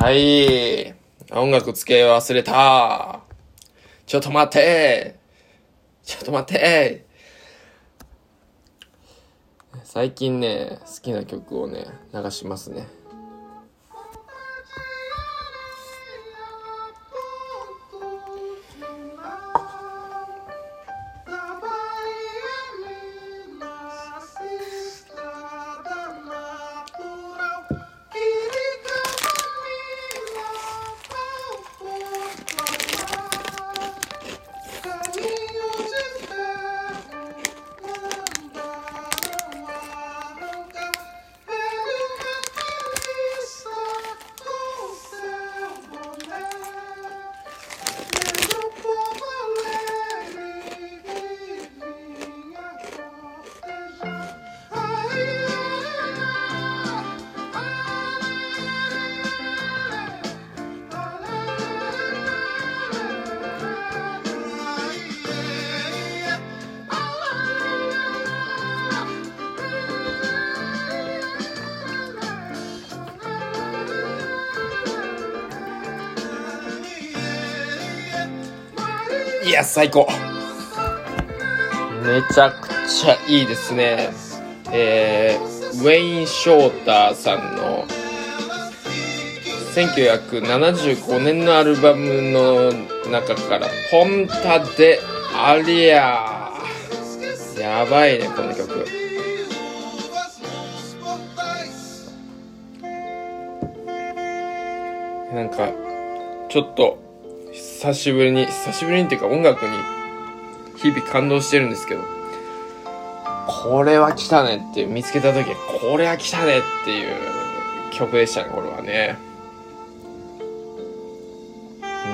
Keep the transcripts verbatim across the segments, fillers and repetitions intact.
はい。音楽つけ忘れた。ちょっと待って。ちょっと待って。最近ね、好きな曲をね、流しますね。いや最高、めちゃくちゃいいですね。えー、ウェイン・ショーターさんのせんきゅうひゃくななじゅうごねんのアルバムの中からポンタデ・アリア、やばいねこの曲。なんかちょっと久しぶりに久しぶりにっていうか音楽に日々感動してるんですけど、これは来たねって見つけた時、これは来たねっていう曲でしたね。これはね、う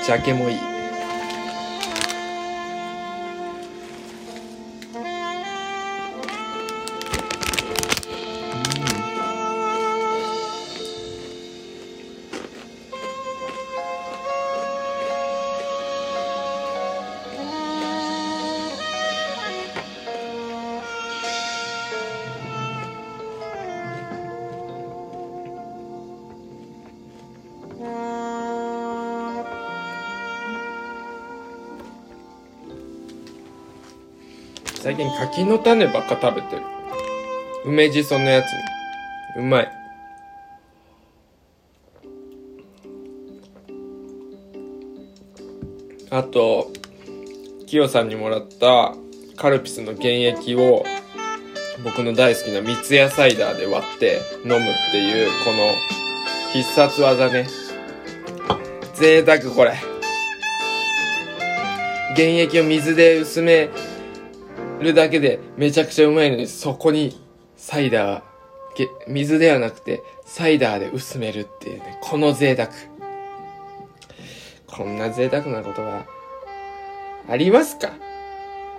ん、ジャケもいい。最近柿の種ばっか食べてる。梅じそのやつ、うまい。あとキヨさんにもらったカルピスの原液を僕の大好きな三ツ矢サイダーで割って飲むっていう、この必殺技ね。贅沢。これ原液を水で薄めるだけでめちゃくちゃうまいのに、そこにサイダー、水ではなくてサイダーで薄めるっていうね、この贅沢。こんな贅沢なことはありますか？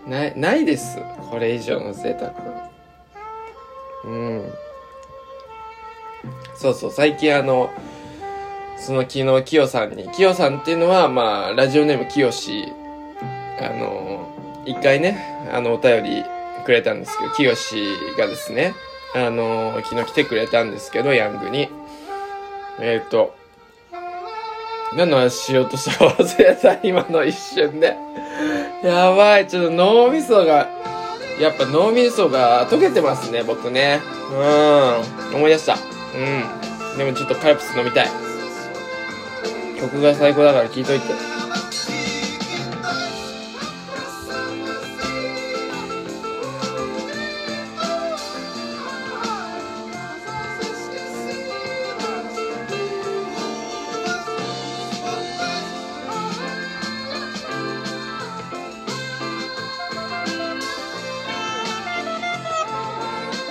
ない、ないです、これ以上の贅沢。うん、そうそう、最近あのその昨日キヨさんに、キヨさんっていうのはまあラジオネームキヨシ、あの一回ね、あの、お便りくれたんですけど、きよしがですね、あのー、昨日来てくれたんですけど、ヤングに。えっと、何の話しようとしたか忘れた、今の一瞬で。やばい、ちょっと脳みそが、やっぱ脳みそが溶けてますね、僕ね。うん、思い出した。うん。でもちょっとカルピス飲みたい。曲が最高だから聴いといて。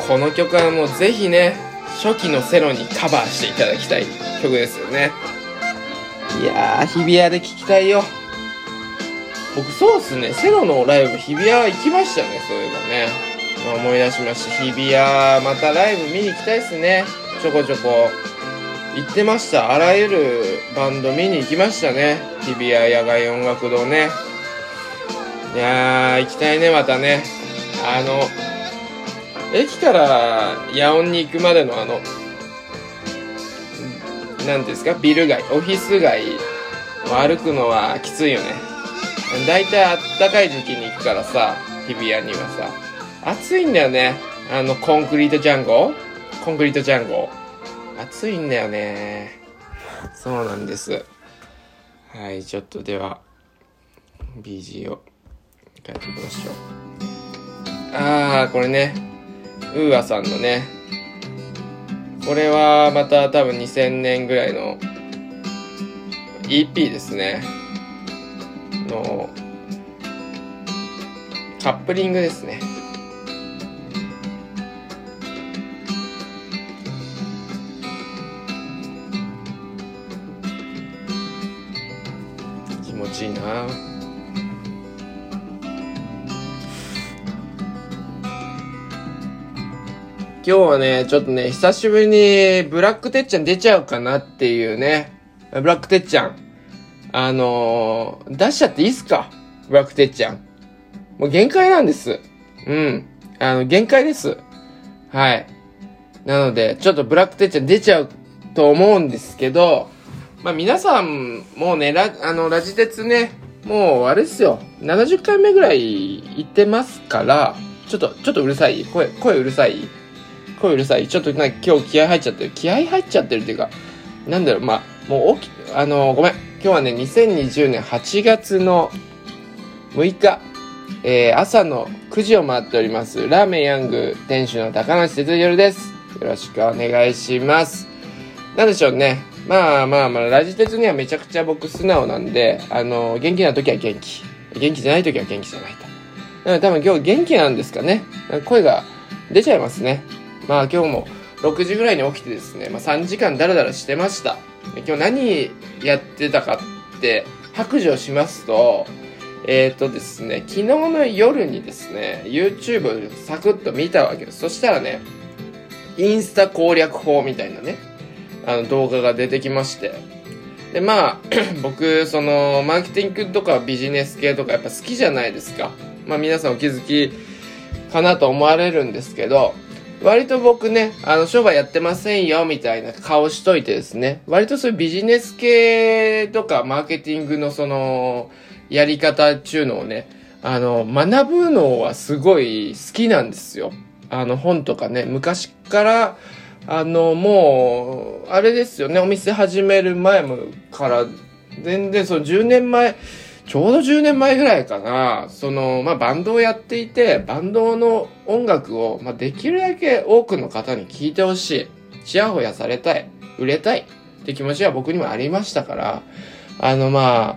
この曲はもうぜひね、初期のセロにカバーしていただきたい曲ですよね。いやー、日比谷で聴きたいよ。僕そうっすね、セロのライブ日比谷行きましたね、そういえばね。まあ、思い出しました。日比谷、またライブ見に行きたいっすね。ちょこちょこ行ってました。あらゆるバンド見に行きましたね。日比谷野外音楽堂ね。いやー、行きたいね、またね。あの駅から野音に行くまでのあの何ですか、ビル街、オフィス街を歩くのはきついよね。だいたいあったかい時期に行くからさ、日比谷にはさ暑いんだよね。あのコンクリートジャンゴコンクリートジャンゴ暑いんだよね。そうなんです。はい、ちょっとでは ビージー を変えてみましょう。あー、これね、ウーアさんのね、これはまた多分にせんねんぐらいの イーピー ですねのカップリングですね。気持ちいいな。今日はね、ちょっとね、久しぶりにブラックてっちゃん出ちゃうかなっていうね。ブラックてっちゃん、あのー、出しちゃっていいっすか？ブラックてっちゃん、もう限界なんです。うん。あの、限界です。はい。なので、ちょっとブラックてっちゃん出ちゃうと思うんですけど、まあ皆さん、もうね、ラ、あの、ラジ鉄ね、もうあれっすよ、ななじゅっかいめぐらい行ってますから、ちょっと、ちょっとうるさい？声、声うるさい？声うるさい？ちょっとなんか今日気合入っちゃってる。気合入っちゃってるっていうか、なんだろう、まあ、もう起き、あの、ごめん。今日はね、にせんにじゅうねんはちがつのむいか、えー、朝のくじを回っております。ラーメンヤング店主の高梨哲弘です。よろしくお願いします。なんでしょうね。まあまあまあ、ラジ鉄にはめちゃくちゃ僕素直なんで、あの、元気な時は元気。元気じゃない時は元気じゃないと。だから多分今日元気なんですかね。声が出ちゃいますね。まあ今日もろくじぐらいに起きてですね、まあさんじかんダラダラしてました。今日何やってたかって白状しますと、えっとですね、昨日の夜にですね、YouTube をサクッと見たわけです。そしたらね、インスタ攻略法みたいなね、あの動画が出てきまして、でまあ僕そのマーケティングとかビジネス系とかやっぱ好きじゃないですか。まあ皆さんお気づきかなと思われるんですけど、割と僕ね、あの商売やってませんよみたいな顔しといてですね、割とそういうビジネス系とかマーケティングのそのやり方っていうのをね、あの学ぶのはすごい好きなんですよ。あの本とかね、昔からあの、もう、あれですよね、お店始める前もから、全然そのじゅうねんまえ、ちょうどじゅうねんまえぐらいかな、その、まあ、バンドをやっていて、バンドの音楽を、まあ、できるだけ多くの方に聴いてほしい。ちやほやされたい。売れたい。って気持ちは僕にもありましたから、あの、まあ、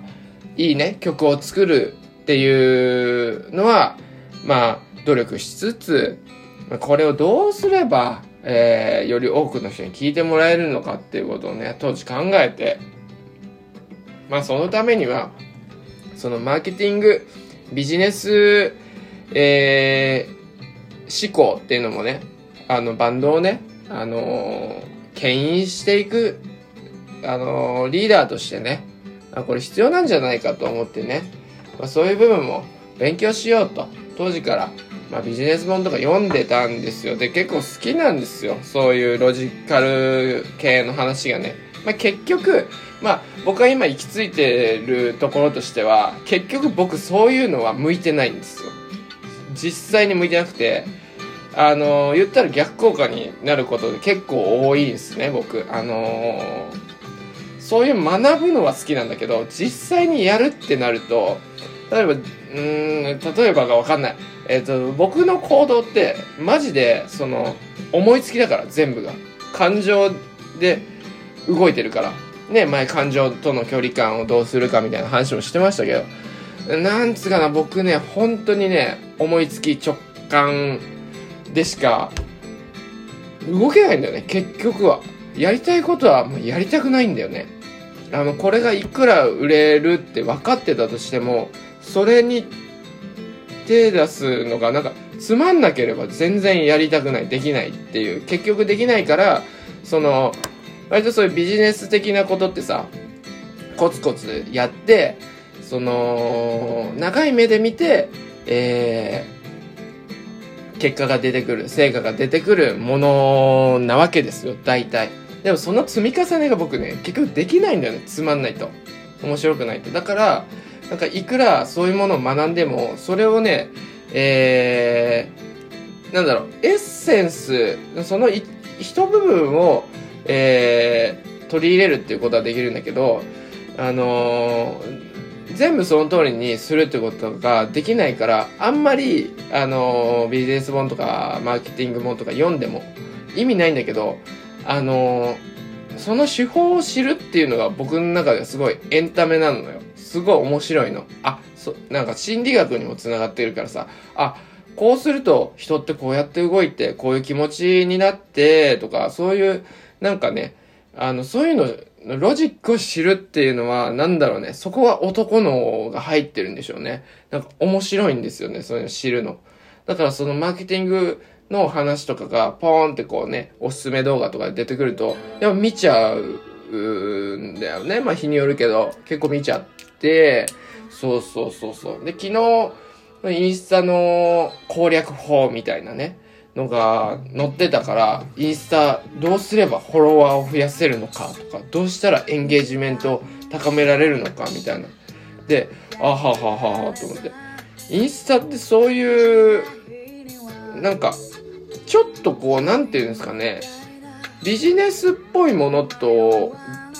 いいね、曲を作るっていうのは、まあ、努力しつつ、これをどうすれば、えー、より多くの人に聞いてもらえるのかっていうことをね、当時考えて、まあそのためには、そのマーケティング、ビジネス、えー、思考っていうのもね、あのバンドをね、あのー、牽引していく、あのー、リーダーとしてね、これ必要なんじゃないかと思ってね、まあ、そういう部分も勉強しようと、当時から、まあ、ビジネス本とか読んでたんですよ。で、結構好きなんですよ。そういうロジカル系の話がね。まあ、結局、まあ、僕が今行き着いてるところとしては、結局僕そういうのは向いてないんですよ。実際に向いてなくて、あのー、言ったら逆効果になることで結構多いんですね、僕。あのー、そういう学ぶのは好きなんだけど、実際にやるってなると、例えば、うーん、例えばがわかんない。えっと、僕の行動って、マジで、その、思いつきだから、全部が。感情で動いてるから。ね、前感情との距離感をどうするかみたいな話もしてましたけど、なんつうかな、僕ね、本当にね、思いつき直感でしか、動けないんだよね、結局は。やりたいことは、もうやりたくないんだよね。あの、これがいくら売れるって分かってたとしても、それに、手出すのがなんかつまんなければ全然やりたくない、できないっていう、結局できないから、その割とそういうビジネス的なことってさ、コツコツやって、その長い目で見て、え結果が出てくる、成果が出てくるものなわけですよ、大体。でもその積み重ねが僕ね、結局できないんだよね、つまんないと、面白くないと。だからなんかいくらそういうものを学んでも、それをね、えー、なんだろう、エッセンス、その一部分を、えー、取り入れるっていうことはできるんだけど、あのー、全部その通りにするってことができないから、あんまり、あのー、ビジネス本とかマーケティング本とか読んでも意味ないんだけど、あのー、その手法を知るっていうのが僕の中ではすごいエンタメなのよ。すごい面白いの。あ、そ、なんか心理学にもつながってるからさ、あ、こうすると人ってこうやって動いて、こういう気持ちになってとか、そういうなんかね、あの、そういうのロジックを知るっていうのは、なんだろうね、そこは男のが入ってるんでしょうね。なんか面白いんですよね、そういうの知るの。だからそのマーケティングの話とかがポーンってこうね、おすすめ動画とかで出てくると、やっぱ見ちゃうんだよね。まあ日によるけど、結構見ちゃって、そうそうそうそう。で、昨日、インスタの攻略法みたいなね、のが載ってたから、インスタどうすればフォロワーを増やせるのかとか、どうしたらエンゲージメントを高められるのかみたいなで、あははははと思って、インスタってそういうなんかちょっとこう、なんていうんですかね、ビジネスっぽいものと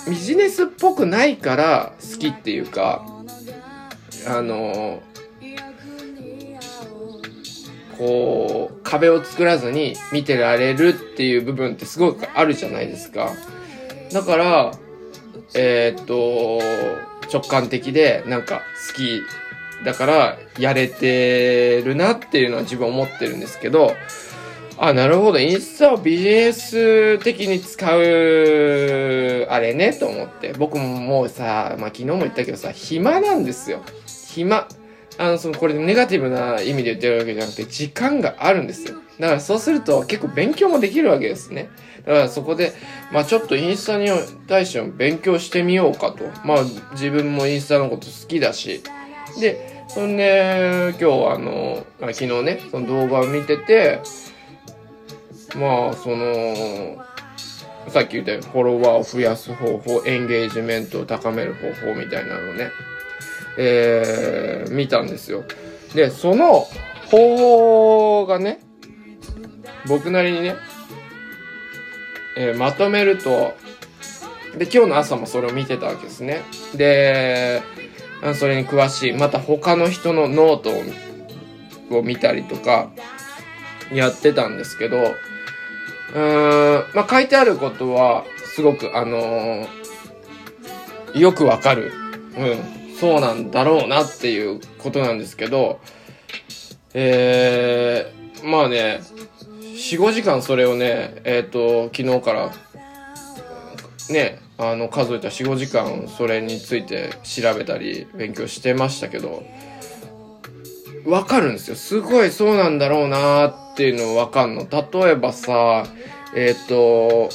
ビジネスっぽくないから好きっていうか、あのこう壁を作らずに見てられるっていう部分ってすごくあるじゃないですか。だからえー、っと直感的でなんか好きだからやれてるなっていうのは自分思ってるんですけど、あ、なるほど、インスタをビジネス的に使うあれねと思って、僕ももうさ、まあ、昨日も言ったけどさ、暇なんですよ、暇。あの、その、これネガティブな意味で言ってるわけじゃなくて、時間があるんですよ。だからそうすると結構勉強もできるわけですね。だからそこで、まあちょっとインスタに対しても勉強してみようかと。まあ自分もインスタのこと好きだし。で、そんで、今日あの、昨日ね、その動画を見てて、まあその、さっき言ったようにフォロワーを増やす方法、エンゲージメントを高める方法みたいなのね。えー、見たんですよ。で、その方法がね、僕なりにね、えー、まとめると、で、今日の朝もそれを見てたわけですね。で、それに詳しい、また他の人のノートを、を見たりとか、やってたんですけど、うーん、まあ、書いてあることは、すごく、あのー、よくわかる。うん。そうなんだろうなっていうことなんですけど、えー、まあね、よん、ごじかんそれをね、えっと、昨日から、ね、あの、数えたよん、ごじかんそれについて調べたり、勉強してましたけど、わかるんですよ。すごいそうなんだろうなっていうのわかんの。例えばさ、えっと、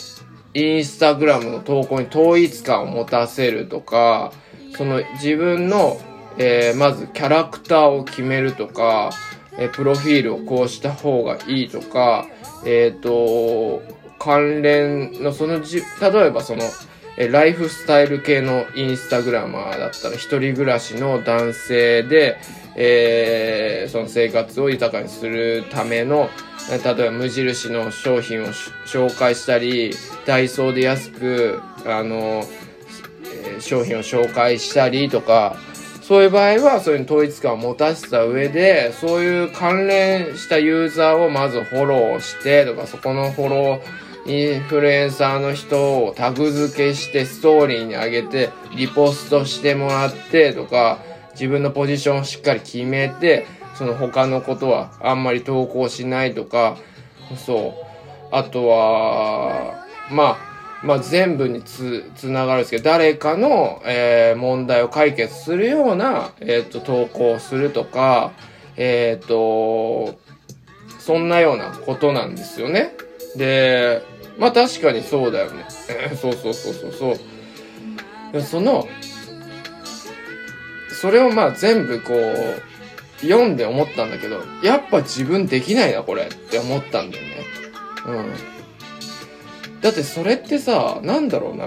インスタグラムの投稿に統一感を持たせるとか、その自分の、えー、まずキャラクターを決めるとか、えー、プロフィールをこうした方がいいとか、えっと、関連のそのじ、例えばその、えー、ライフスタイル系のインスタグラマーだったら、一人暮らしの男性で、えー、その生活を豊かにするための、例えば無印の商品を紹介したり、ダイソーで安く、あの、商品を紹介したりとか、そういう場合はそれに統一感を持たせた上で、そういう関連したユーザーをまずフォローしてとか、そこのフォロー、インフルエンサーの人をタグ付けしてストーリーに上げてリポストしてもらってとか、自分のポジションをしっかり決めて、その他のことはあんまり投稿しないとか、そう、あとはまあまあ全部につ、つながるんですけど、誰かの、えー、問題を解決するような、えっと、投稿をするとか、えっと、そんなようなことなんですよね。で、まあ確かにそうだよね。そうそうそうそうそう。その、それをまあ全部こう、読んで思ったんだけど、やっぱ自分できないなこれって思ったんだよね。うん。だってそれってさ、なんだろうな、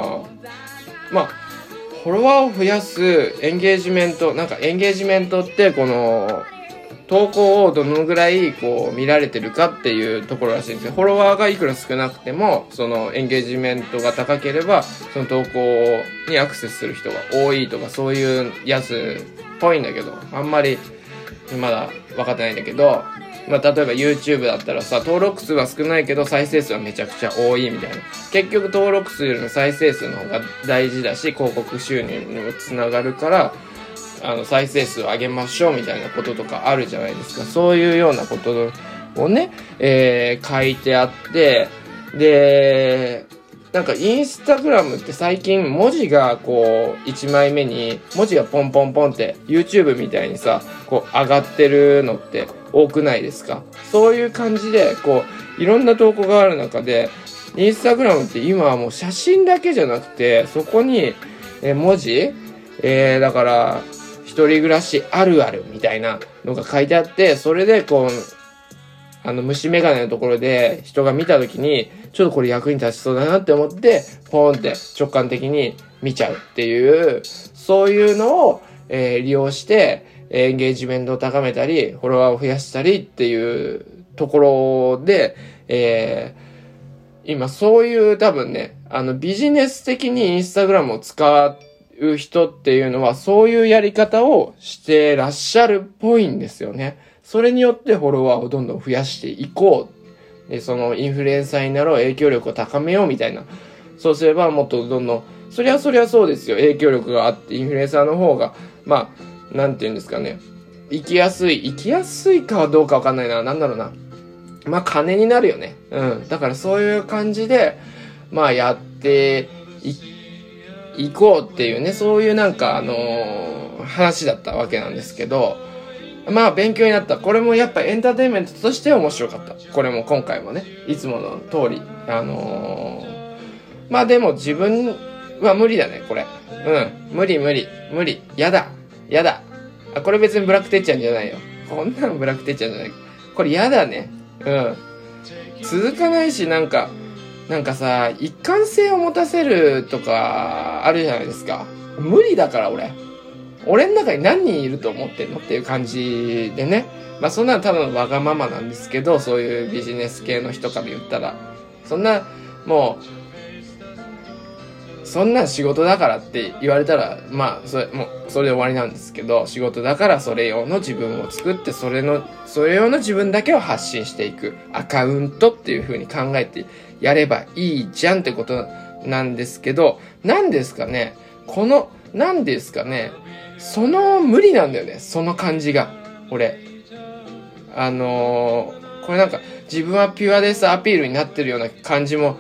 まあフォロワーを増やすエンゲージメント、なんかエンゲージメントってこの投稿をどのぐらいこう見られてるかっていうところらしいんですよ。フォロワーがいくら少なくても、そのエンゲージメントが高ければ、その投稿にアクセスする人が多いとか、そういうやつっぽいんだけど、あんまりまだ分かってないんだけど、まあ例えば YouTube だったらさ、登録数は少ないけど再生数はめちゃくちゃ多いみたいな。結局登録数よりも再生数の方が大事だし、広告収入にもつながるから、あの再生数を上げましょうみたいなこととかあるじゃないですか。そういうようなことをね、えー、書いてあって、でなんかインスタグラムって最近文字がこういちまいめに文字がポンポンポンって YouTube みたいにさこう上がってるのって多くないですか。そういう感じでこういろんな投稿がある中で、インスタグラムって今はもう写真だけじゃなくて、そこに文字、えー、だから一人暮らしあるあるみたいなのが書いてあって、それでこうあの虫眼鏡のところで人が見た時にちょっとこれ役に立ちそうだなって思ってポーンって直感的に見ちゃうっていう、そういうのを、えー、利用してエンゲージメントを高めたりフォロワーを増やしたりっていうところで、えー、今そういう多分ね、あのビジネス的にインスタグラムを使っていう人っていうのはそういうやり方をしてらっしゃるっぽいんですよね。それによってフォロワーをどんどん増やしていこう、でそのインフルエンサーになろう、影響力を高めようみたいな。そうすればもっとどんどん、そりゃそりゃそうですよ、影響力があってインフルエンサーの方がまあなんて言うんですかね、生きやすい生きやすいかはどうかわかんないな、なんだろうな、まあ金になるよね。うん、だからそういう感じでまあやっていって行こうっていうね、そういうなんかあのー、話だったわけなんですけど、まあ勉強になった。これもやっぱエンターテインメントとして面白かった。これも今回もね、いつもの通りあのー、まあでも自分は無理だねこれ。うん無理無理無理やだやだあ、これ別にブラックてっちゃんじゃないよ、こんなのブラックてっちゃんじゃない、これやだね。うん続かないし、なんかなんかさ、一貫性を持たせるとかあるじゃないですか。無理だから俺。俺の中に何人いると思ってんのっていう感じでね。まあそんなのただのわがままなんですけど、そういうビジネス系の人から言ったら。そんな、もう、そんな仕事だからって言われたら、まあそれ、もうそれで終わりなんですけど、仕事だからそれ用の自分を作って、それの、それ用の自分だけを発信していく。アカウントっていう風に考えて、やればいいじゃんってことなんですけど、なんですかね、この、なんですかね、その無理なんだよね、その感じが、俺。あのー、これなんか、自分はピュアですアピールになってるような感じも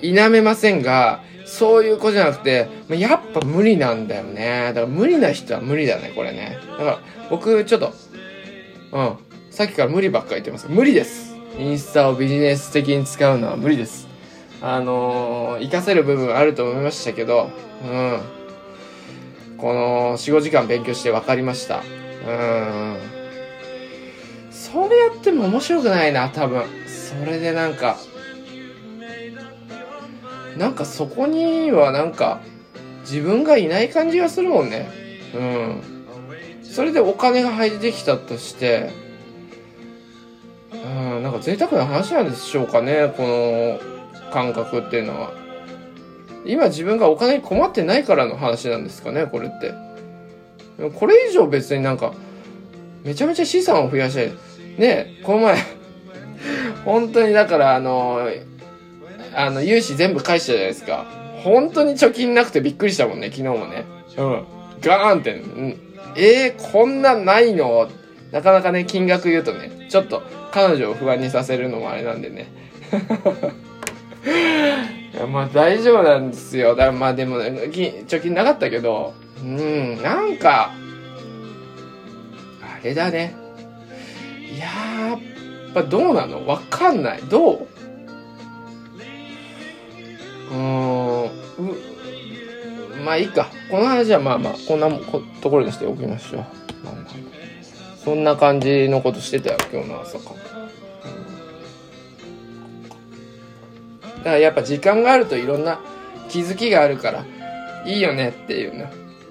否めませんが、そういう子じゃなくて、やっぱ無理なんだよね。だから無理な人は無理だね、これね。だから、僕、ちょっと、うん、さっきから無理ばっかり言ってます。無理です。インスタをビジネス的に使うのは無理です。あのー、活かせる部分あると思いましたけど、うん。この、よん、ごじかん勉強して分かりました。うん。それやっても面白くないな、多分。それでなんか、なんかそこにはなんか、自分がいない感じがするもんね。うん。それでお金が入ってきたとして、うん、なんか贅沢な話なんでしょうかね、この感覚っていうのは。今自分がお金に困ってないからの話なんですかね、これって。これ以上別になんか、めちゃめちゃ資産を増やして、ねえ、この前、本当にだからあの、あの、融資全部返したじゃないですか。本当に貯金なくてびっくりしたもんね、昨日もね。うん。ガーンって、うん、えー、こんなんないの？なかなかね、金額言うとね、ちょっと彼女を不安にさせるのもあれなんでね。いやまあ大丈夫なんですよ。だまあでも、ね、貯金なかったけど、うん、なんか、あれだね。いやー、やっぱどうなの？わかんない。どう？うーん、う、まあいいか。この話はまあまあ、こんなところにしておきましょう。まあまあそんな感じのことしてたよ今日の朝か。だからやっぱ時間があるといろんな気づきがあるからいいよねっていう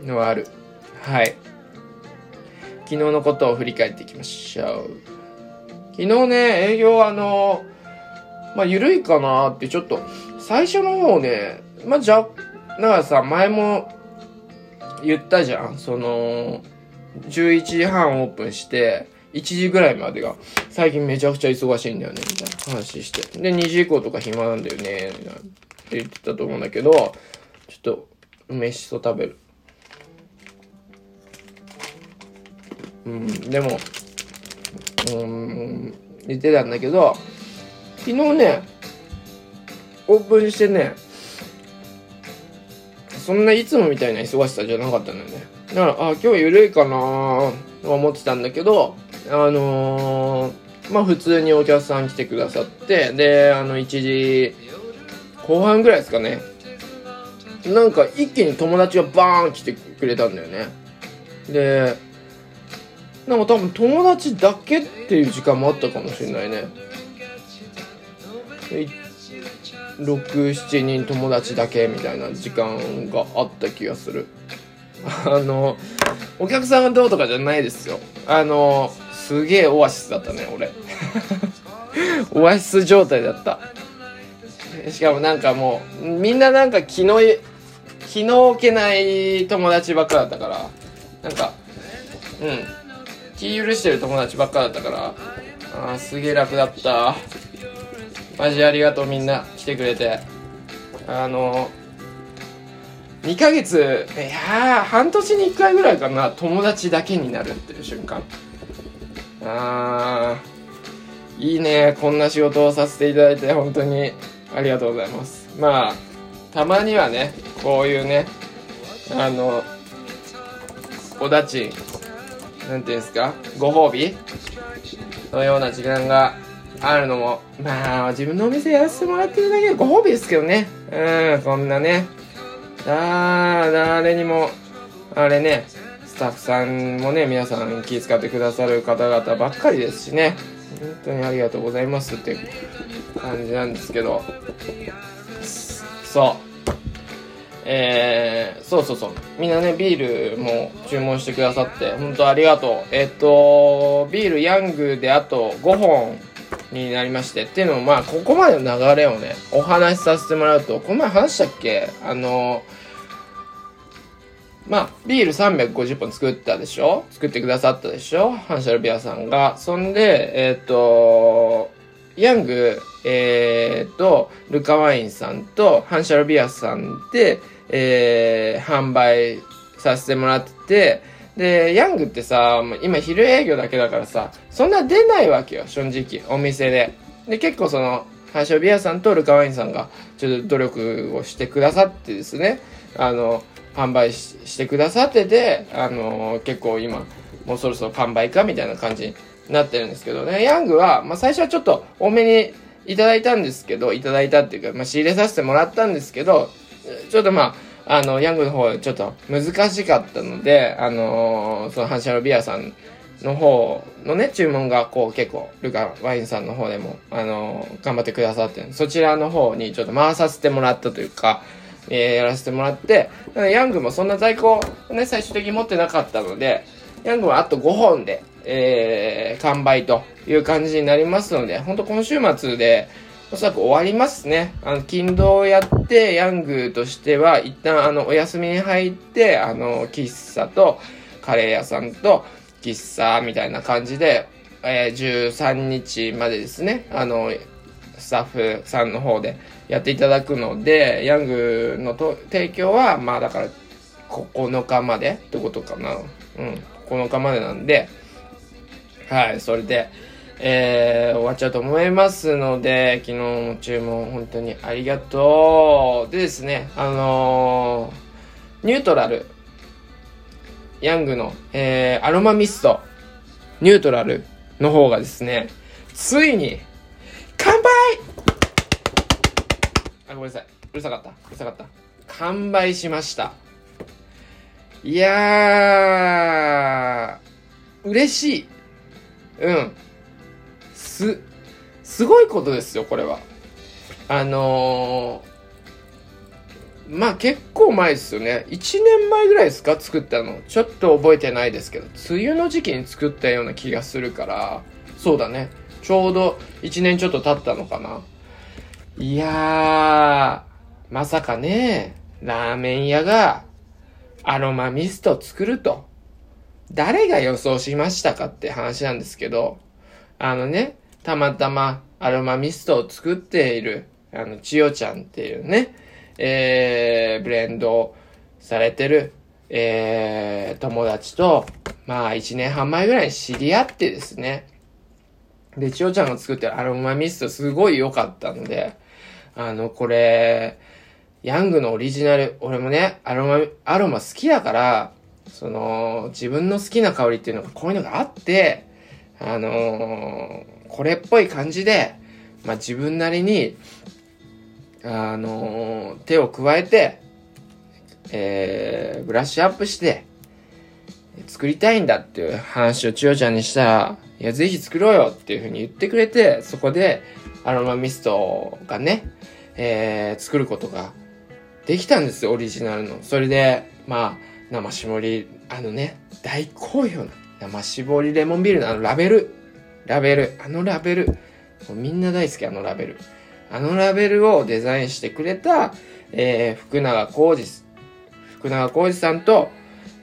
のはある。はい、昨日のことを振り返っていきましょう。昨日ね営業あのまあ緩いかなってちょっと最初の方ね、まあじゃだからさ前も言ったじゃん、そのじゅういちじはんオープンしていちじぐらいまでが最近めちゃくちゃ忙しいんだよねみたいな話して、でにじ以降とか暇なんだよねみたいなって言ってたと思うんだけど、ちょっと梅しそ食べる。うんでもうん言ってたんだけど、昨日ねオープンしてねそんないつもみたいな忙しさじゃなかったんだよね。だからあ今日緩いかなーと思ってたんだけど、あのー、まあ普通にお客さん来てくださって、であのいちじこう半ぐらいですかね、なんか一気に友達がバーン来てくれたんだよね。でなんか多分友達だけっていう時間もあったかもしれないね。ろく、しちにん友達だけみたいな時間があった気がする。あのお客さんがどうとかじゃないですよ、あのすげえオアシスだったね俺オアシス状態だった。しかもなんかもうみんななんか気の気の置けない友達ばっかだったから、なんかうん気許してる友達ばっかだったから、あーすげえ楽だった。マジありがとう、みんな来てくれて。あのにかげついや半年にいっかいぐらいかな友達だけになるっていう瞬間、あーいいね、こんな仕事をさせていただいて本当にありがとうございます。まあたまにはねこういうねあのおだちなんていうんですか、ご褒美のような時間があるのも、まあ自分のお店やらせてもらってるだけでご褒美ですけどね。うんこんなねあー誰にもあれね、スタッフさんもね皆さん気遣ってくださる方々ばっかりですしね、本当にありがとうございますって感じなんですけど、そうえー、そうそうそうみんなねビールも注文してくださって本当ありがとう。えっとビールヤングであとごほんになりまして、っていうのもまあここまでの流れをねお話しさせてもらうと、この前話したっけ、あのまあビールさんびゃくごじゅっぽん作ったでしょ、作ってくださったでしょハンシャルビアさんが。そんでえっとヤングえっとルカワインさんとハンシャルビアさんでえ販売させてもらってて、でヤングってさ今昼営業だけだからさそんな出ないわけよ正直お店で。で結構そのハンシャルビアさんとルカワインさんがちょっと努力をしてくださってですね、あの販売 し, してくださってて、あの結構今もうそろそろ完売かみたいな感じになってるんですけどね。ヤングは、まあ、最初はちょっと多めにいただいたんですけど、いただいたっていうか、まあ、仕入れさせてもらったんですけど、ちょっとまああのヤングの方ちょっと難しかったので、あのー、そのハンシャルビアさんの方のね注文がこう結構ルカワインさんの方でも、あのー、頑張ってくださってる、そちらの方にちょっと回させてもらったというか、えー、やらせてもらって、ヤングもそんな在庫をね最終的に持ってなかったので、ヤングはあとごほんで、えー、完売という感じになりますので、本当今週末でおそらく終わりますね。あの、勤労をやって、ヤングとしては、一旦、あの、お休みに入って、あの、喫茶と、カレー屋さんと、喫茶、みたいな感じで、えー、じゅうさんにちまでですね、あの、スタッフさんの方でやっていただくので、ヤングのと提供は、まあ、だから、ここのかまでってことかな。うん、ここのかまでなんで、はい、それで、えー、終わっちゃうと思いますので、昨日も注文本当にありがとう。でですね、あのー、ニュートラルヤングの、えー、アロマミストニュートラルの方がですね、ついに完売あごめんなさいうるさかったうるさかった完売しました。いやー嬉しいうん。す、すごいことですよ、これは。あのー、まあ結構前ですよね。いちねんまえぐらいですか、作ったの。ちょっと覚えてないですけど、梅雨の時期に作ったような気がするから、そうだね。ちょうどいちねんちょっと経ったのかな。いやー、まさかね、ラーメン屋がアロマミストを作ると。誰が予想しましたかって話なんですけど、あのね、たまたまアロマミストを作っている、あの、千代ちゃんっていうね、えー、ブレンドをされてる、えー、友達と、まあ、一年半前ぐらいに知り合ってですね、で、千代ちゃんが作ってるアロマミストすごい良かったので、あの、これ、ヤングのオリジナル、俺もね、アロマ、アロマ好きだから、その、自分の好きな香りっていうのが、こういうのがあって、あのー、これっぽい感じで、まあ、自分なりに、あのー、手を加えて、えー、ブラッシュアップして、作りたいんだっていう話を千代ちゃんにしたら、いや、ぜひ作ろうよっていうふうに言ってくれて、そこで、アロマミストがね、えー、作ることができたんですよ、オリジナルの。それで、まあ、生搾り、あのね、大好評な生搾りレモンビールのあのラベル、ラベル、あのラベル、もうみんな大好きあのラベル、あのラベルをデザインしてくれた、えー、福永浩二、福永浩二さんと、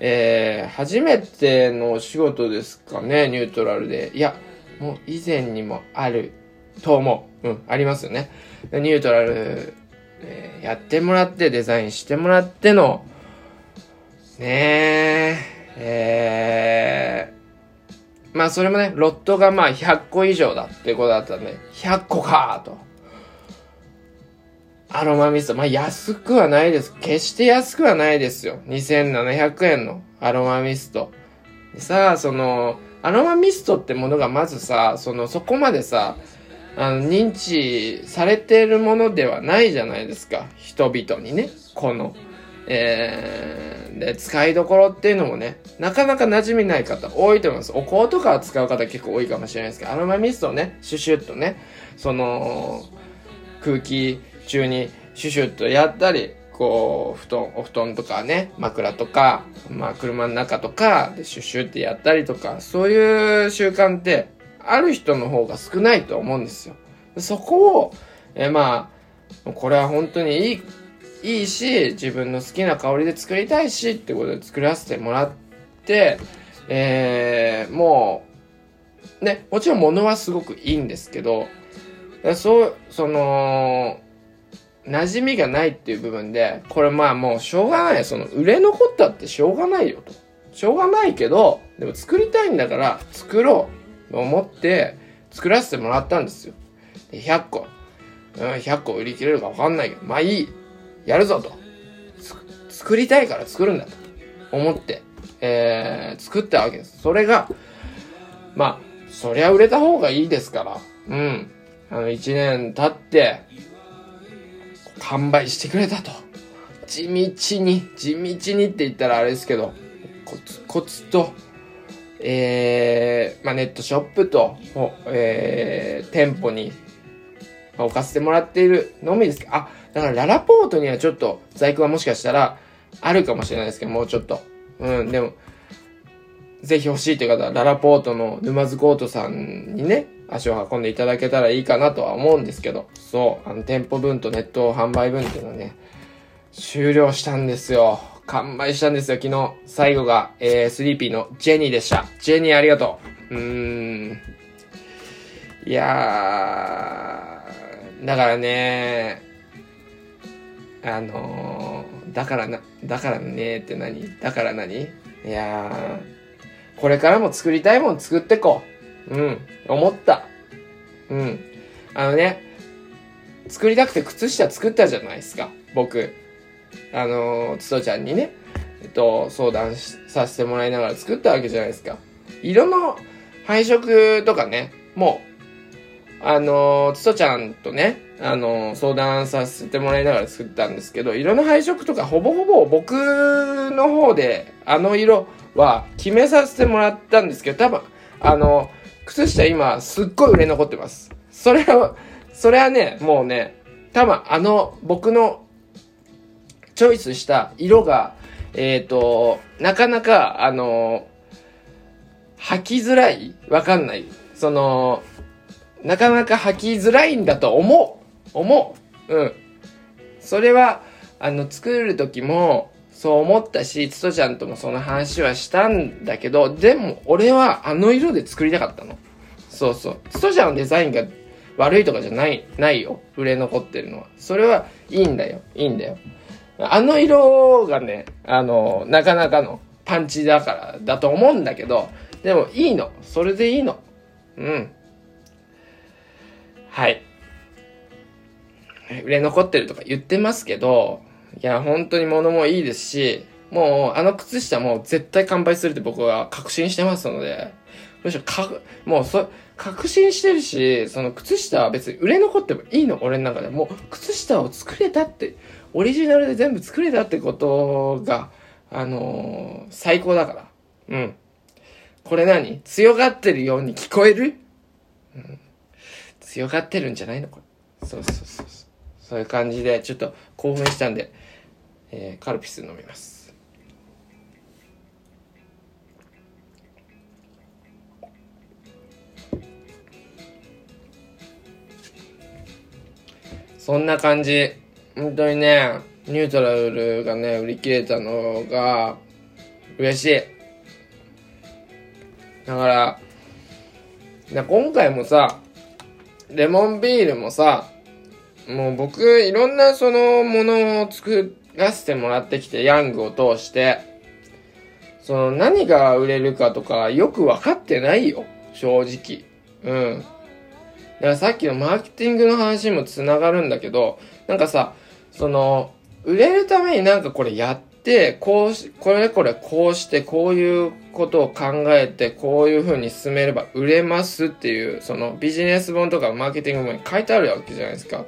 えー、初めてのお仕事ですかね、ニュートラルで、いや、もう以前にもあると思う、うん、ありますよね。ニュートラル、えー、やってもらってデザインしてもらっての。ねえ、えー、まあそれもね、ロットがまあひゃっこ以上だってことだったんで、ひゃっこかーと。アロマミスト、まあ安くはないです。決して安くはないですよ。にせんななひゃくえんのアロマミスト。でさあ、その、アロマミストってものがまずさ、その、そこまでさ、あの、認知されてるものではないじゃないですか。人々にね、この。えー、で使いどころっていうのもね、なかなか馴染みない方多いと思います。お香とかは使う方結構多いかもしれないですけど、アロマミストをね、シュシュッとね、その空気中にシュシュッとやったり、こう布団お布団とかね、枕とか、まあ、車の中とかでシュシュッてやったりとか、そういう習慣ってある人の方が少ないと思うんですよ。そこを、えー、まあこれは本当にいいいいし、自分の好きな香りで作りたいしってことで作らせてもらって、えー、もうね、もちろん物はすごくいいんですけど、そう、その馴染みがないっていう部分で、これまあもうしょうがない、その売れ残ったってしょうがないよと、しょうがないけど、でも作りたいんだから作ろうと思って作らせてもらったんですよ。でひゃっこ、うん、ひゃっこ売り切れるか分かんないけど、まあいい。やるぞと、作りたいから作るんだと思って、えー、作ったわけです。それが、まあ、そりゃ売れた方がいいですから、うん。あの、一年経って、完売してくれたと。地道に、地道にって言ったらあれですけど、コツコツと、えー、まあネットショップと、えー、店舗に、置かせてもらっているのみですけど、あ、だからララポートにはちょっと在庫はもしかしたらあるかもしれないですけど、もうちょっと。うん、でも、ぜひ欲しいという方はララポートの沼津コートさんにね、足を運んでいただけたらいいかなとは思うんですけど、そう、あの店舗分とネット販売分っていうのはね、終了したんですよ。完売したんですよ、昨日。最後が、えー、スリーピーのジェニーでした。ジェニーありがとう。うーん。いやー、だからね、あのー、だからな、だからねって何？だから何？いやー、これからも作りたいもん作ってこう。うん、思った。うん。あのね、作りたくて靴下作ったじゃないですか、僕。あのー、つとちゃんにね、えっと、相談させてもらいながら作ったわけじゃないですか。色の配色とかね、もう、あのー、つとちゃんとね、あのー、相談させてもらいながら作ったんですけど、色の配色とかほぼほぼ僕の方で、あの色は決めさせてもらったんですけど、多分、あのー、靴下今すっごい売れ残ってます。それは、それはね、もうね、多分あの僕のチョイスした色が、えっと、なかなか、あの、履きづらい？わかんない。その、なかなか履きづらいんだと思う。思う。うん。それは、あの、作る時も、そう思ったし、つとちゃんともその話はしたんだけど、でも俺はあの色で作りたかったの。そうそう。つとちゃんのデザインが悪いとかじゃない、ないよ。売れ残ってるのは。それはいいんだよ。いいんだよ。あの色がね、あの、なかなかのパンチだからだと思うんだけど、でもいいの。それでいいの。うん。はい。売れ残ってるとか言ってますけど、いや、本当に物もいいですし、もう、あの靴下も絶対完売するって僕は確信してますので、むしろか、もう、そ、確信してるし、その靴下は別に売れ残ってもいいの、俺の中で。もう、靴下を作れたって、オリジナルで全部作れたってことが、あのー、最高だから。うん。これ何？強がってるように聞こえる？うん。強がってるんじゃないのこれ。そうそうそうそう。そういう感じで、ちょっと興奮したんで、えー、カルピス飲みます。そんな感じ。本当にね、ニュートラルがね、売り切れたのが、嬉しい。だから、だから今回もさ、レモンビールもさ、もう僕、いろんなそのものを作らせてもらってきて、ヤングを通して、その何が売れるかとかよく分かってないよ、正直。うん。だからさっきのマーケティングの話もつながるんだけど、なんかさ、その、売れるためになんかこれやって、こうし、これこれこうして、こういうことを考えて、こういう風に進めれば売れますっていう、そのビジネス本とかマーケティング本に書いてあるわけじゃないですか。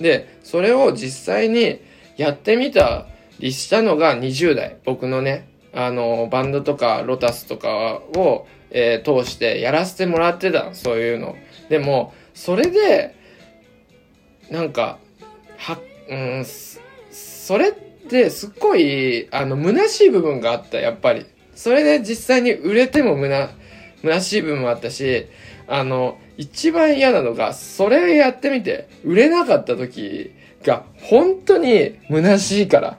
で、それを実際にやってみたりしたのがにじゅう代。僕のね、あの、バンドとかロタスとかを、えー、通してやらせてもらってた、そういうの。でも、それで、なんか、は、うん、それってすっごい、あの、虚しい部分があった、やっぱり。それで実際に売れても虚、虚しい部分もあったし、あの、一番嫌なのが、それやってみて、売れなかった時が、本当に虚しいから。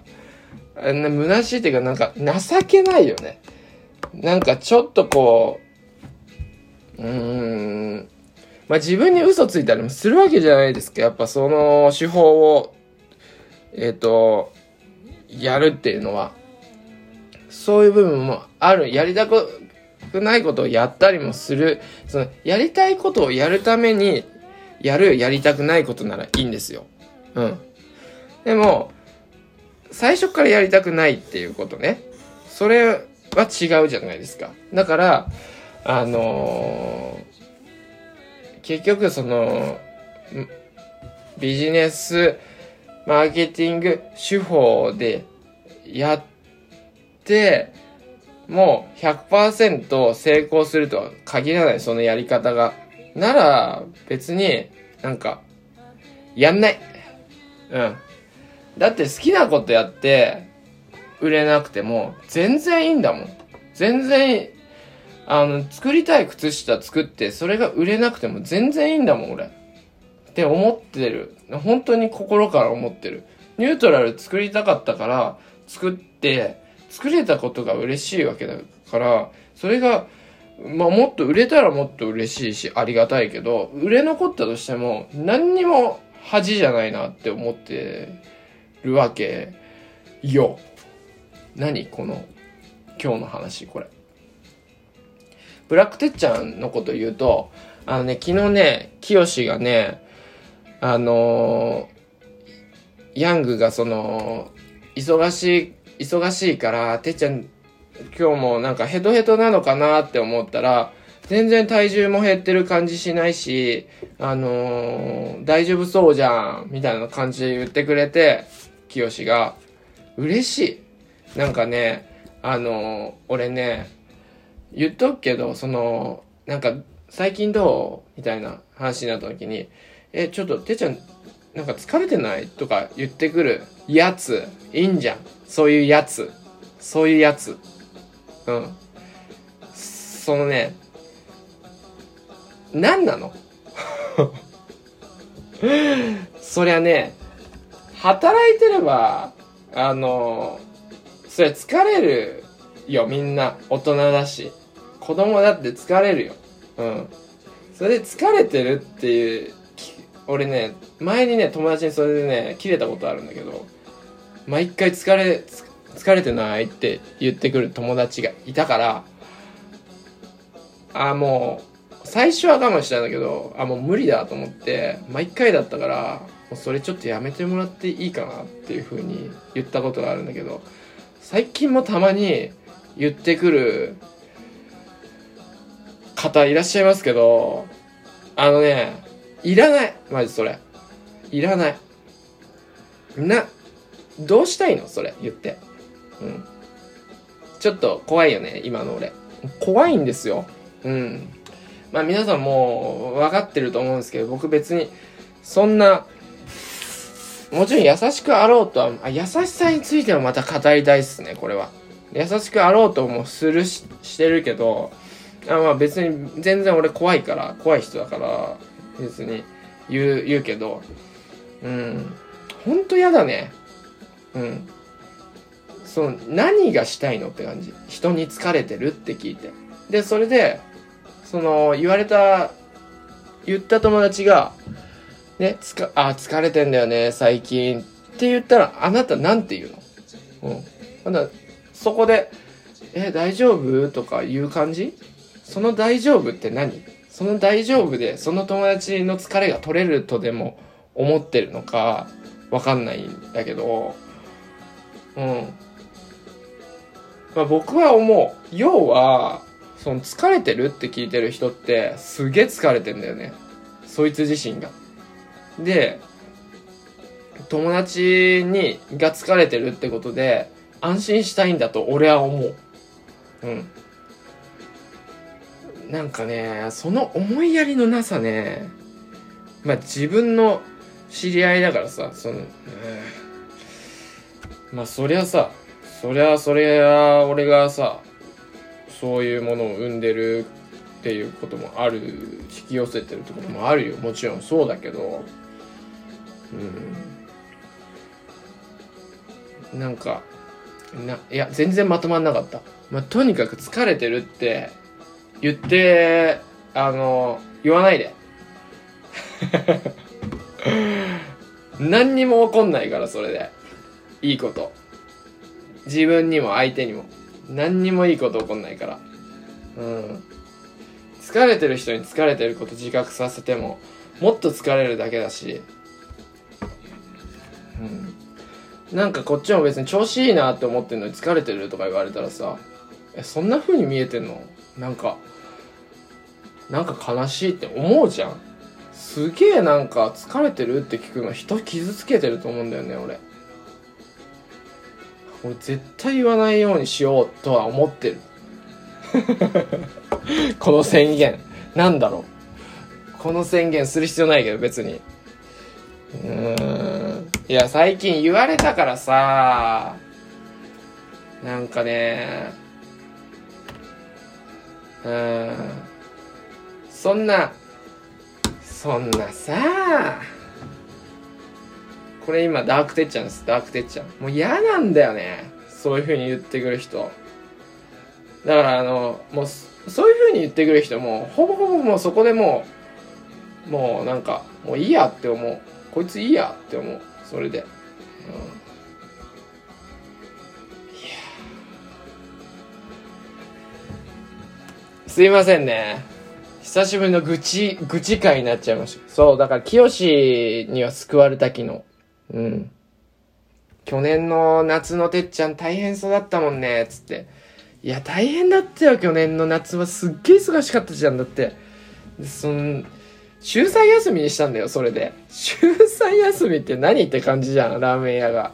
虚しいっていうか、なんか、情けないよね。なんか、ちょっとこう、うーん、まあ、自分に嘘ついたりもするわけじゃないですか。やっぱ、その手法を、えっと、やるっていうのは、そういう部分もある。やりたく、ないことをやったりもする。そのやりたいことをやるためにやる、やりたくないことならいいんですよ。うん。でも最初からやりたくないっていうことね。それは違うじゃないですか。だからあのー、結局そのビジネスマーケティング手法でやって。もう ひゃくパーセント 成功するとは限らない、そのやり方が。なら、別になんか、やんない。うん。だって好きなことやって、売れなくても、全然いいんだもん。全然いい。あの、作りたい靴下作って、それが売れなくても全然いいんだもん、俺。って思ってる。本当に心から思ってる。ニュートラル作りたかったから、作って、作れたことが嬉しいわけだから、それが、まあもっと売れたらもっと嬉しいし、ありがたいけど、売れ残ったとしても、何にも恥じゃないなって思ってるわけよ。何この、今日の話、これ。ブラックてっちゃんのこと言うと、あのね、昨日ね、きよしがね、あのー、ヤングがその、忙しい、忙しいから、てっちゃん、今日もなんかヘトヘトなのかなって思ったら、全然体重も減ってる感じしないし、あのー、大丈夫そうじゃん、みたいな感じで言ってくれて、きよしが、嬉しい。なんかね、あのー、俺ね、言っとくけど、その、なんか、最近どうみたいな話になった時に、え、ちょっと、てっちゃん、なんか疲れてないとか言ってくるやつ、いいんじゃん。そういうやつ。そういうやつ。うん。そのね、何なのそりゃね、働いてれば、あの、そりゃ疲れるよ、みんな。大人だし。子供だって疲れるよ。うん。それで疲れてるっていう、俺ね、前にね、友達にそれでね、切れたことあるんだけど、毎回疲れ、疲れてないって言ってくる友達がいたから、あ、もう、最初は我慢したんだけど、あ、もう無理だと思って、毎回だったから、もうそれちょっとやめてもらっていいかなっていう風に言ったことがあるんだけど、最近もたまに言ってくる方いらっしゃいますけど、あのね、いらない。マジそれ。いらない。な、どうしたいのそれ、言って。うん。ちょっと怖いよね、今の俺。怖いんですよ。うん。まあ皆さんもう分かってると思うんですけど、僕別に、そんな、もちろん優しくあろうとは、あ、優しさについてはまた語りたいっすね、これは。優しくあろうともするし、してるけど、あ、まあ別に全然俺怖いから、怖い人だから、別に言う、言うけど、うん、ほんとやだね。うん。その、何がしたいのって感じ。人に疲れてるって聞いて。で、それで、その、言われた、言った友達が、ね、つか、あ、疲れてんだよね、最近。って言ったら、あなたなんて言うの？うん。だからそこで、え、大丈夫？とか言う感じ？その大丈夫って何？その大丈夫で、その友達の疲れが取れるとでも思ってるのか、わかんないんだけど、うん。まあ僕は思う。要は、その疲れてるって聞いてる人って、すげえ疲れてんだよね。そいつ自身が。で、友達に、が疲れてるってことで、安心したいんだと俺は思う。うん。なんかね、その思いやりのなさね、まあ自分の知り合いだからさ、その、まあそりゃさ、そりゃそりゃ俺がさ、そういうものを生んでるっていうこともある、引き寄せてるってこともあるよ、もちろんそうだけど、うん、なんか、な、いや全然まとまんなかった。まあとにかく疲れてるって。言って、あの、言わないで。何にも起こんないから、それで。いいこと。自分にも相手にも。何にもいいこと起こんないから。うん。疲れてる人に疲れてること自覚させても、もっと疲れるだけだし。うん。なんかこっちも別に調子いいなって思ってんのに疲れてるとか言われたらさ、え、そんな風に見えてんの？なんか、なんか悲しいって思うじゃん。すげえなんか疲れてるって聞くの人傷つけてると思うんだよね、俺。俺絶対言わないようにしようとは思ってる。この宣言。なんだろう。この宣言する必要ないけど、別に。うーん。いや、最近言われたからさ、なんかね、うん、そんな、そんなさ、これ今ダークてっちゃんです、ダークてっちゃん。もう嫌なんだよね。そういう風に言ってくる人。だからあの、もう、そういう風に言ってくる人も、ほぼほぼもうそこでもう、もうなんか、もういいやって思う。こいついいやって思う。それで。うん、すいませんね。久しぶりの愚痴、愚痴会になっちゃいました。そう、だから、清には救われた昨日。うん。去年の夏のてっちゃん大変そうだったもんね、つって。いや、大変だったよ、去年の夏は。すっげえ忙しかったじゃん、だって。その、週さん休みにしたんだよ、それで。週さん休みって何って感じじゃん、ラーメン屋が。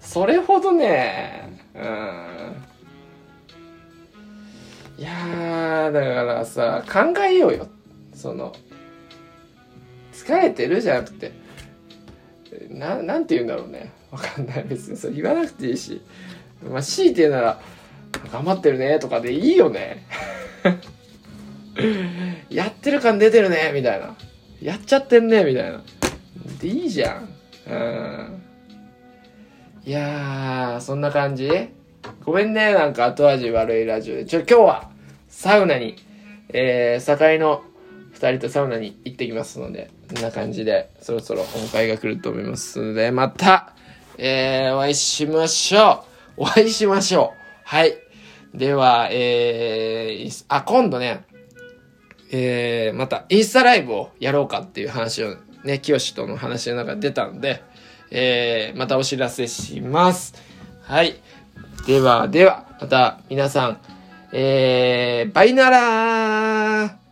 それほどね、うん。いやー、だからさ、考えようよ。その疲れてるじゃなくて な, なんて言うんだろうね、わかんない、別にそれ言わなくていいし、まあ、強いて言うなら頑張ってるねとかでいいよねやってる感出てるねみたいな、やっちゃってんねみたいなでいいじゃん。うん、いやー、そんな感じ。ごめんね、なんか後味悪いラジオで。ちょ、今日はサウナに、えー、境のふたりとサウナに行ってきますので、こんな感じで、そろそろ本会が来ると思いますので、また、えー、お会いしましょう。お会いしましょう。はい。では、えー、あ、今度ね、えー、またインスタライブをやろうかっていう話をね、きよしとの話の中で出たので、えー、またお知らせします。はい。ではでは、また皆さん、えー、バイナラー。